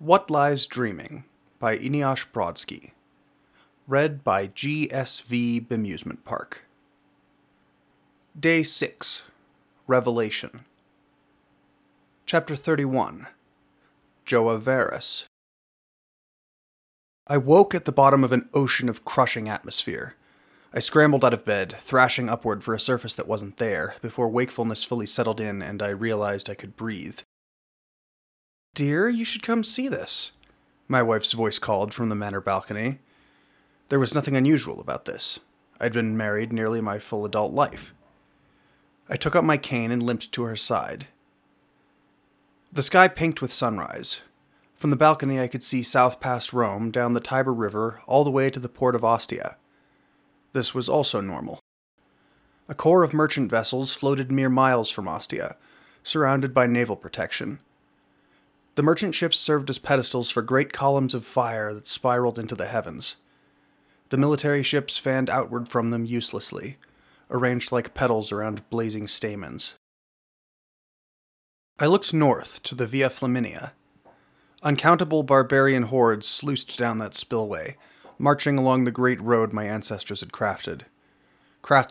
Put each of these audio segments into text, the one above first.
What Lies Dreaming by Inyash Brodsky. Read by G.S.V. Bemusement Park. Day 6. Revelation. Chapter 31. Joah Verus. I woke at the bottom of an ocean of crushing atmosphere. I scrambled out of bed, thrashing upward for a surface that wasn't there, before wakefulness fully settled in and I realized I could breathe. "Dear, you should come see this," my wife's voice called from the manor balcony. There was nothing unusual about this. I'd been married nearly my full adult life. I took up my cane and limped to her side. The sky pinked with sunrise. From the balcony I could see south past Rome, down the Tiber River, all the way to the port of Ostia. This was also normal. A corps of merchant vessels floated mere miles from Ostia, surrounded by naval protection. The merchant ships served as pedestals for great columns of fire that spiraled into the heavens. The military ships fanned outward from them uselessly, arranged like petals around blazing stamens. I looked north to the Via Flaminia. Uncountable barbarian hordes sluiced down that spillway, marching along the great road my ancestors had crafted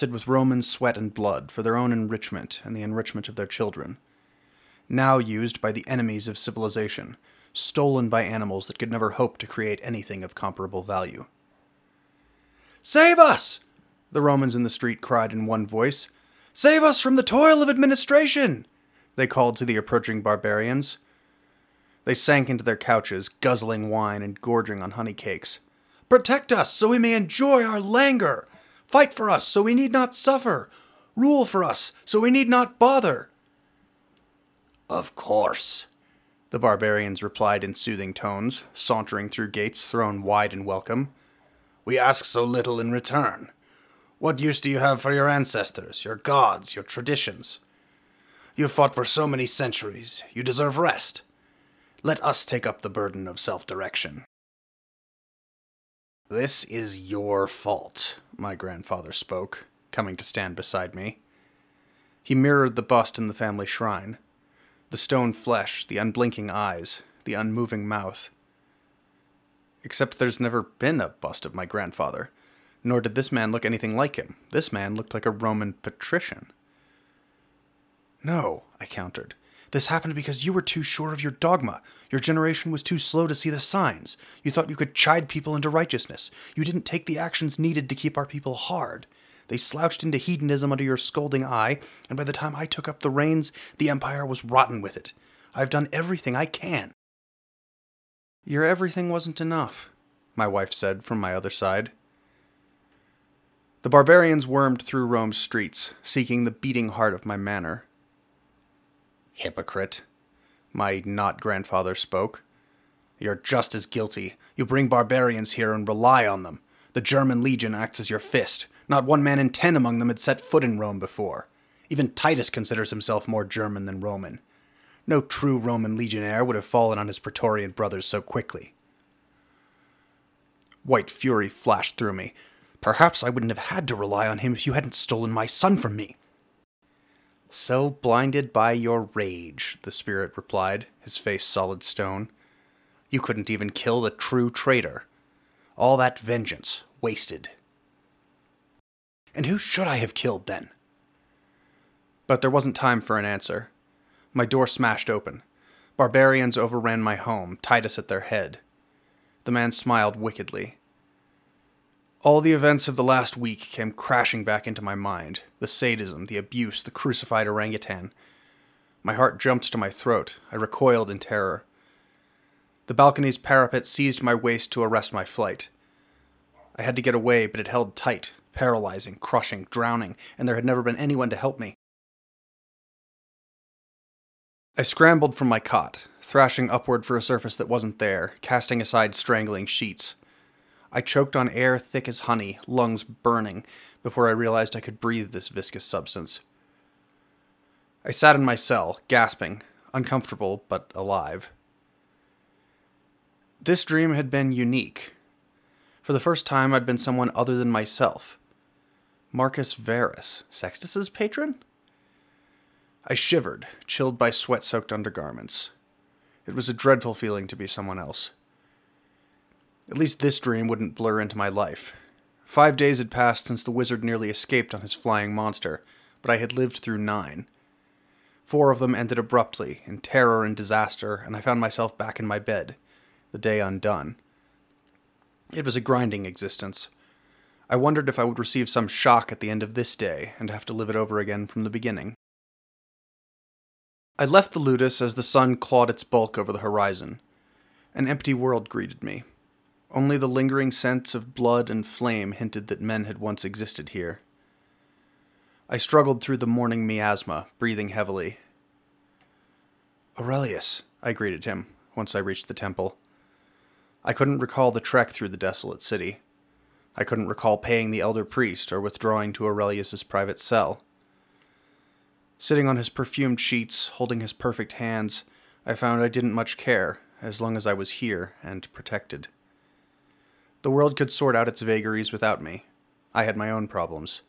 with Roman sweat and blood for their own enrichment and the enrichment of their children. Now used by the enemies of civilization, stolen by animals that could never hope to create anything of comparable value. "Save us!" the Romans in the street cried in one voice. "Save us from the toil of administration!" they called to the approaching barbarians. They sank into their couches, guzzling wine and gorging on honey cakes. "Protect us, so we may enjoy our languor! Fight for us, so we need not suffer! Rule for us, so we need not bother!" "Of course," the barbarians replied in soothing tones, sauntering through gates thrown wide in welcome. "We ask so little in return. What use do you have for your ancestors, your gods, your traditions? You fought for so many centuries. You deserve rest. Let us take up the burden of self-direction." "This is your fault," my grandfather spoke, coming to stand beside me. He mirrored the bust in the family shrine. The stone flesh, the unblinking eyes, the unmoving mouth. Except there's never been a bust of my grandfather, nor did this man look anything like him. This man looked like a Roman patrician. "No," I countered. "This happened because you were too sure of your dogma. Your generation was too slow to see the signs. You thought you could chide people into righteousness. You didn't take the actions needed to keep our people hard. They slouched into hedonism under your scolding eye, and by the time I took up the reins, the empire was rotten with it. I've done everything I can." "Your everything wasn't enough," my wife said from my other side. The barbarians wormed through Rome's streets, seeking the beating heart of my manor. "Hypocrite," my not-grandfather spoke. "You're just as guilty. You bring barbarians here and rely on them. The German legion acts as your fist. Not one man in 10 among them had set foot in Rome before. Even Titus considers himself more German than Roman. No true Roman legionnaire would have fallen on his Praetorian brothers so quickly." White fury flashed through me. "Perhaps I wouldn't have had to rely on him if you hadn't stolen my son from me." "So blinded by your rage," the spirit replied, his face solid stone. "You couldn't even kill the true traitor. All that vengeance wasted." "And who should I have killed, then?" But there wasn't time for an answer. My door smashed open. Barbarians overran my home, Titus at their head. The man smiled wickedly. All the events of the last week came crashing back into my mind. The sadism, the abuse, the crucified orangutan. My heart jumped to my throat. I recoiled in terror. The balcony's parapet seized my waist to arrest my flight. I had to get away, but it held tight. Paralyzing, crushing, drowning, and there had never been anyone to help me. I scrambled from my cot, thrashing upward for a surface that wasn't there, casting aside strangling sheets. I choked on air thick as honey, lungs burning, before I realized I could breathe this viscous substance. I sat in my cell, gasping, uncomfortable but alive. This dream had been unique. For the first time, I'd been someone other than myself. Marcus Varus, Sextus's patron? I shivered, chilled by sweat-soaked undergarments. It was a dreadful feeling to be someone else. At least this dream wouldn't blur into my life. 5 days had passed since the wizard nearly escaped on his flying monster, but I had lived through 9. 4 of them ended abruptly, in terror and disaster, and I found myself back in my bed, the day undone. It was a grinding existence. I wondered if I would receive some shock at the end of this day, and have to live it over again from the beginning. I left the Ludus as the sun clawed its bulk over the horizon. An empty world greeted me. Only the lingering sense of blood and flame hinted that men had once existed here. I struggled through the morning miasma, breathing heavily. "Aurelius," I greeted him, once I reached the temple. I couldn't recall the trek through the desolate city. I couldn't recall paying the elder priest or withdrawing to Aurelius's private cell. Sitting on his perfumed sheets, holding his perfect hands, I found I didn't much care, as long as I was here and protected. The world could sort out its vagaries without me. I had my own problems.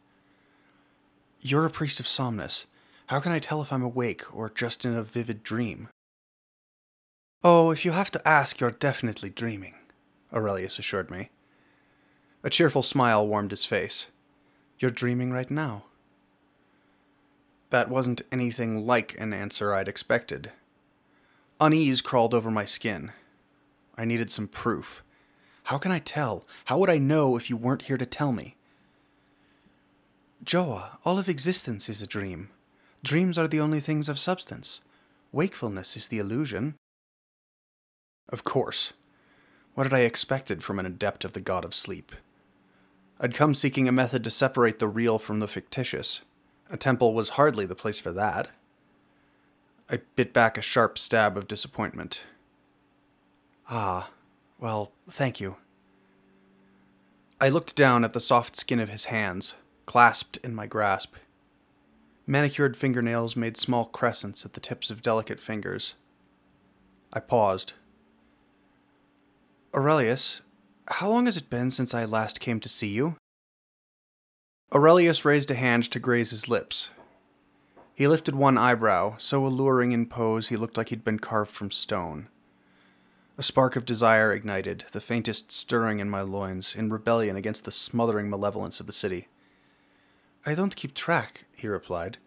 "You're a priest of Somnus. How can I tell if I'm awake or just in a vivid dream?" "Oh, if you have to ask, you're definitely dreaming," Aurelius assured me. A cheerful smile warmed his face. "You're dreaming right now." That wasn't anything like an answer I'd expected. Unease crawled over my skin. I needed some proof. How can I tell? How would I know if you weren't here to tell me? "Joah, all of existence is a dream. Dreams are the only things of substance. Wakefulness is the illusion." Of course. What had I expected from an adept of the god of sleep? I'd come seeking a method to separate the real from the fictitious. A temple was hardly the place for that. I bit back a sharp stab of disappointment. "Ah, well, thank you." I looked down at the soft skin of his hands, clasped in my grasp. Manicured fingernails made small crescents at the tips of delicate fingers. I paused. "Aurelius, how long has it been since I last came to see you?" Aurelius raised a hand to graze his lips. He lifted one eyebrow, so alluring in pose he looked like he'd been carved from stone. A spark of desire ignited, the faintest stirring in my loins, in rebellion against the smothering malevolence of the city. "I don't keep track," he replied,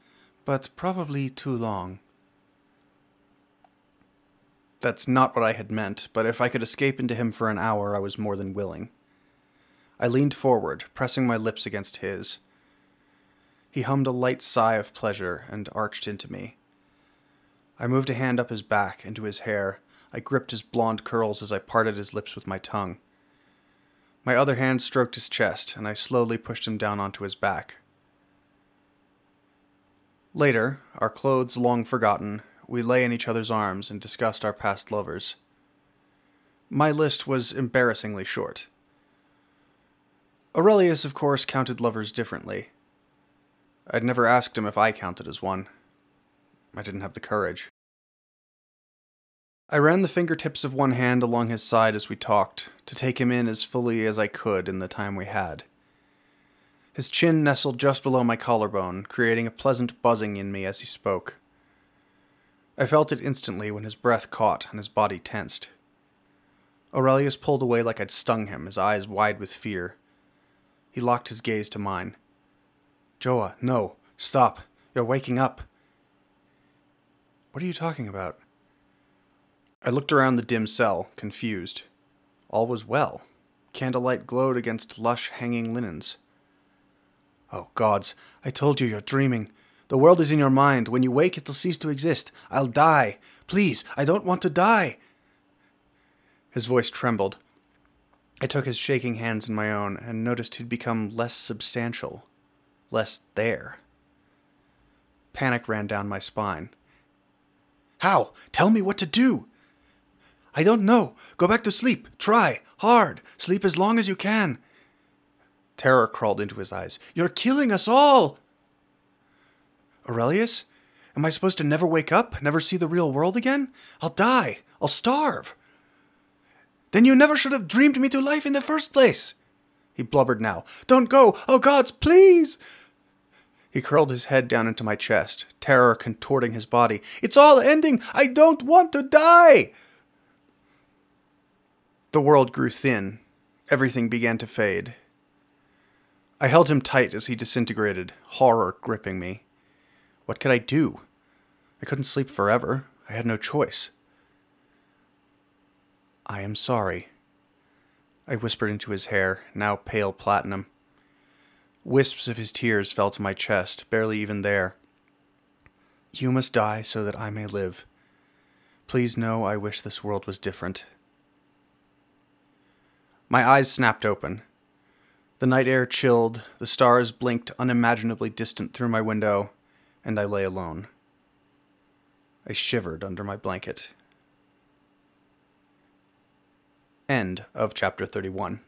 "but probably too long." That's not what I had meant, but if I could escape into him for an hour, I was more than willing. I leaned forward, pressing my lips against his. He hummed a light sigh of pleasure and arched into me. I moved a hand up his back, into his hair. I gripped his blonde curls as I parted his lips with my tongue. My other hand stroked his chest, and I slowly pushed him down onto his back. Later, our clothes long forgotten, we lay in each other's arms and discussed our past lovers. My list was embarrassingly short. Aurelius, of course, counted lovers differently. I'd never asked him if I counted as one. I didn't have the courage. I ran the fingertips of one hand along his side as we talked, to take him in as fully as I could in the time we had. His chin nestled just below my collarbone, creating a pleasant buzzing in me as he spoke. I felt it instantly when his breath caught and his body tensed. Aurelius pulled away like I'd stung him, his eyes wide with fear. He locked his gaze to mine. "Joah, no, stop, you're waking up." "What are you talking about?" I looked around the dim cell, confused. All was well. Candlelight glowed against lush hanging linens. "Oh, gods, I told you you're dreaming. The world is in your mind. When you wake, it'll cease to exist. I'll die. Please, I don't want to die." His voice trembled. I took his shaking hands in my own and noticed he'd become less substantial, less there. Panic ran down my spine. "How? Tell me what to do." "I don't know. Go back to sleep. Try. Hard. Sleep as long as you can." Terror crawled into his eyes. "You're killing us all!" "Aurelius? Am I supposed to never wake up? Never see the real world again? I'll die. I'll starve." "Then you never should have dreamed me to life in the first place!" He blubbered now. "Don't go! Oh gods, please!" He curled his head down into my chest, terror contorting his body. "It's all ending! I don't want to die!" The world grew thin. Everything began to fade. I held him tight as he disintegrated, horror gripping me. What could I do? I couldn't sleep forever. I had no choice. "I am sorry," I whispered into his hair, now pale platinum. Wisps of his tears fell to my chest, barely even there. "You must die so that I may live. Please know I wish this world was different." My eyes snapped open. The night air chilled, the stars blinked unimaginably distant through my window, and I lay alone. I shivered under my blanket. End of chapter 31.